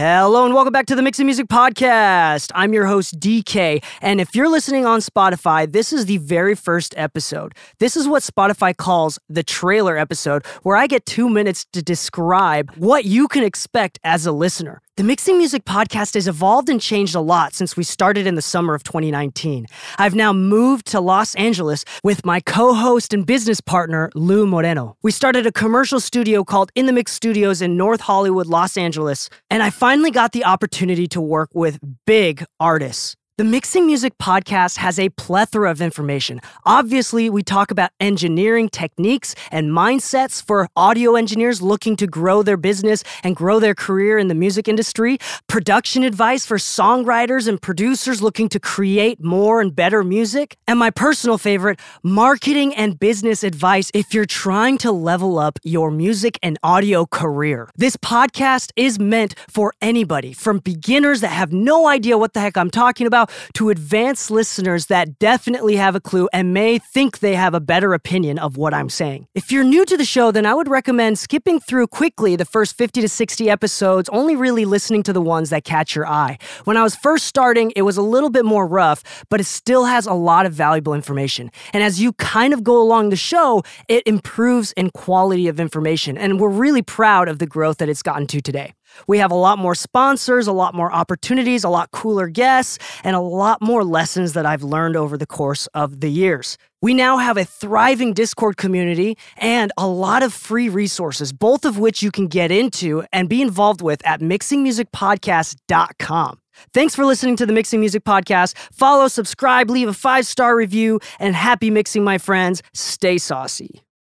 Hello and welcome back to the Mix and Music Podcast. I'm your host, DK, and if you're listening on Spotify, this is the very first episode. This is what Spotify calls the trailer episode, where I get 2 minutes to describe what you can expect as a listener. The Mixing Music Podcast has evolved and changed a lot since we started in the summer of 2019. I've now moved to Los Angeles with my co-host and business partner, Lou Moreno. We started a commercial studio called In the Mix Studios in North Hollywood, Los Angeles, and I finally got the opportunity to work with big artists. The Mixing Music Podcast has a plethora of information. Obviously, we talk about engineering techniques and mindsets for audio engineers looking to grow their business and grow their career in the music industry, production advice for songwriters and producers looking to create more and better music, and my personal favorite, marketing and business advice if you're trying to level up your music and audio career. This podcast is meant for anybody, from beginners that have no idea what the heck I'm talking about, to advanced listeners that definitely have a clue and may think they have a better opinion of what I'm saying. If you're new to the show, then I would recommend skipping through quickly the first 50 to 60 episodes, only really listening to the ones that catch your eye. When I was first starting, it was a little bit more rough, but it still has a lot of valuable information. And as you kind of go along the show, it improves in quality of information. And we're really proud of the growth that it's gotten to today. We have a lot more sponsors, a lot more opportunities, a lot cooler guests, and a lot more lessons that I've learned over the course of the years. We now have a thriving Discord community and a lot of free resources, both of which you can get into and be involved with at mixingmusicpodcast.com. Thanks for listening to the Mixing Music Podcast. Follow, subscribe, leave a 5-star review, and happy mixing, my friends. Stay saucy.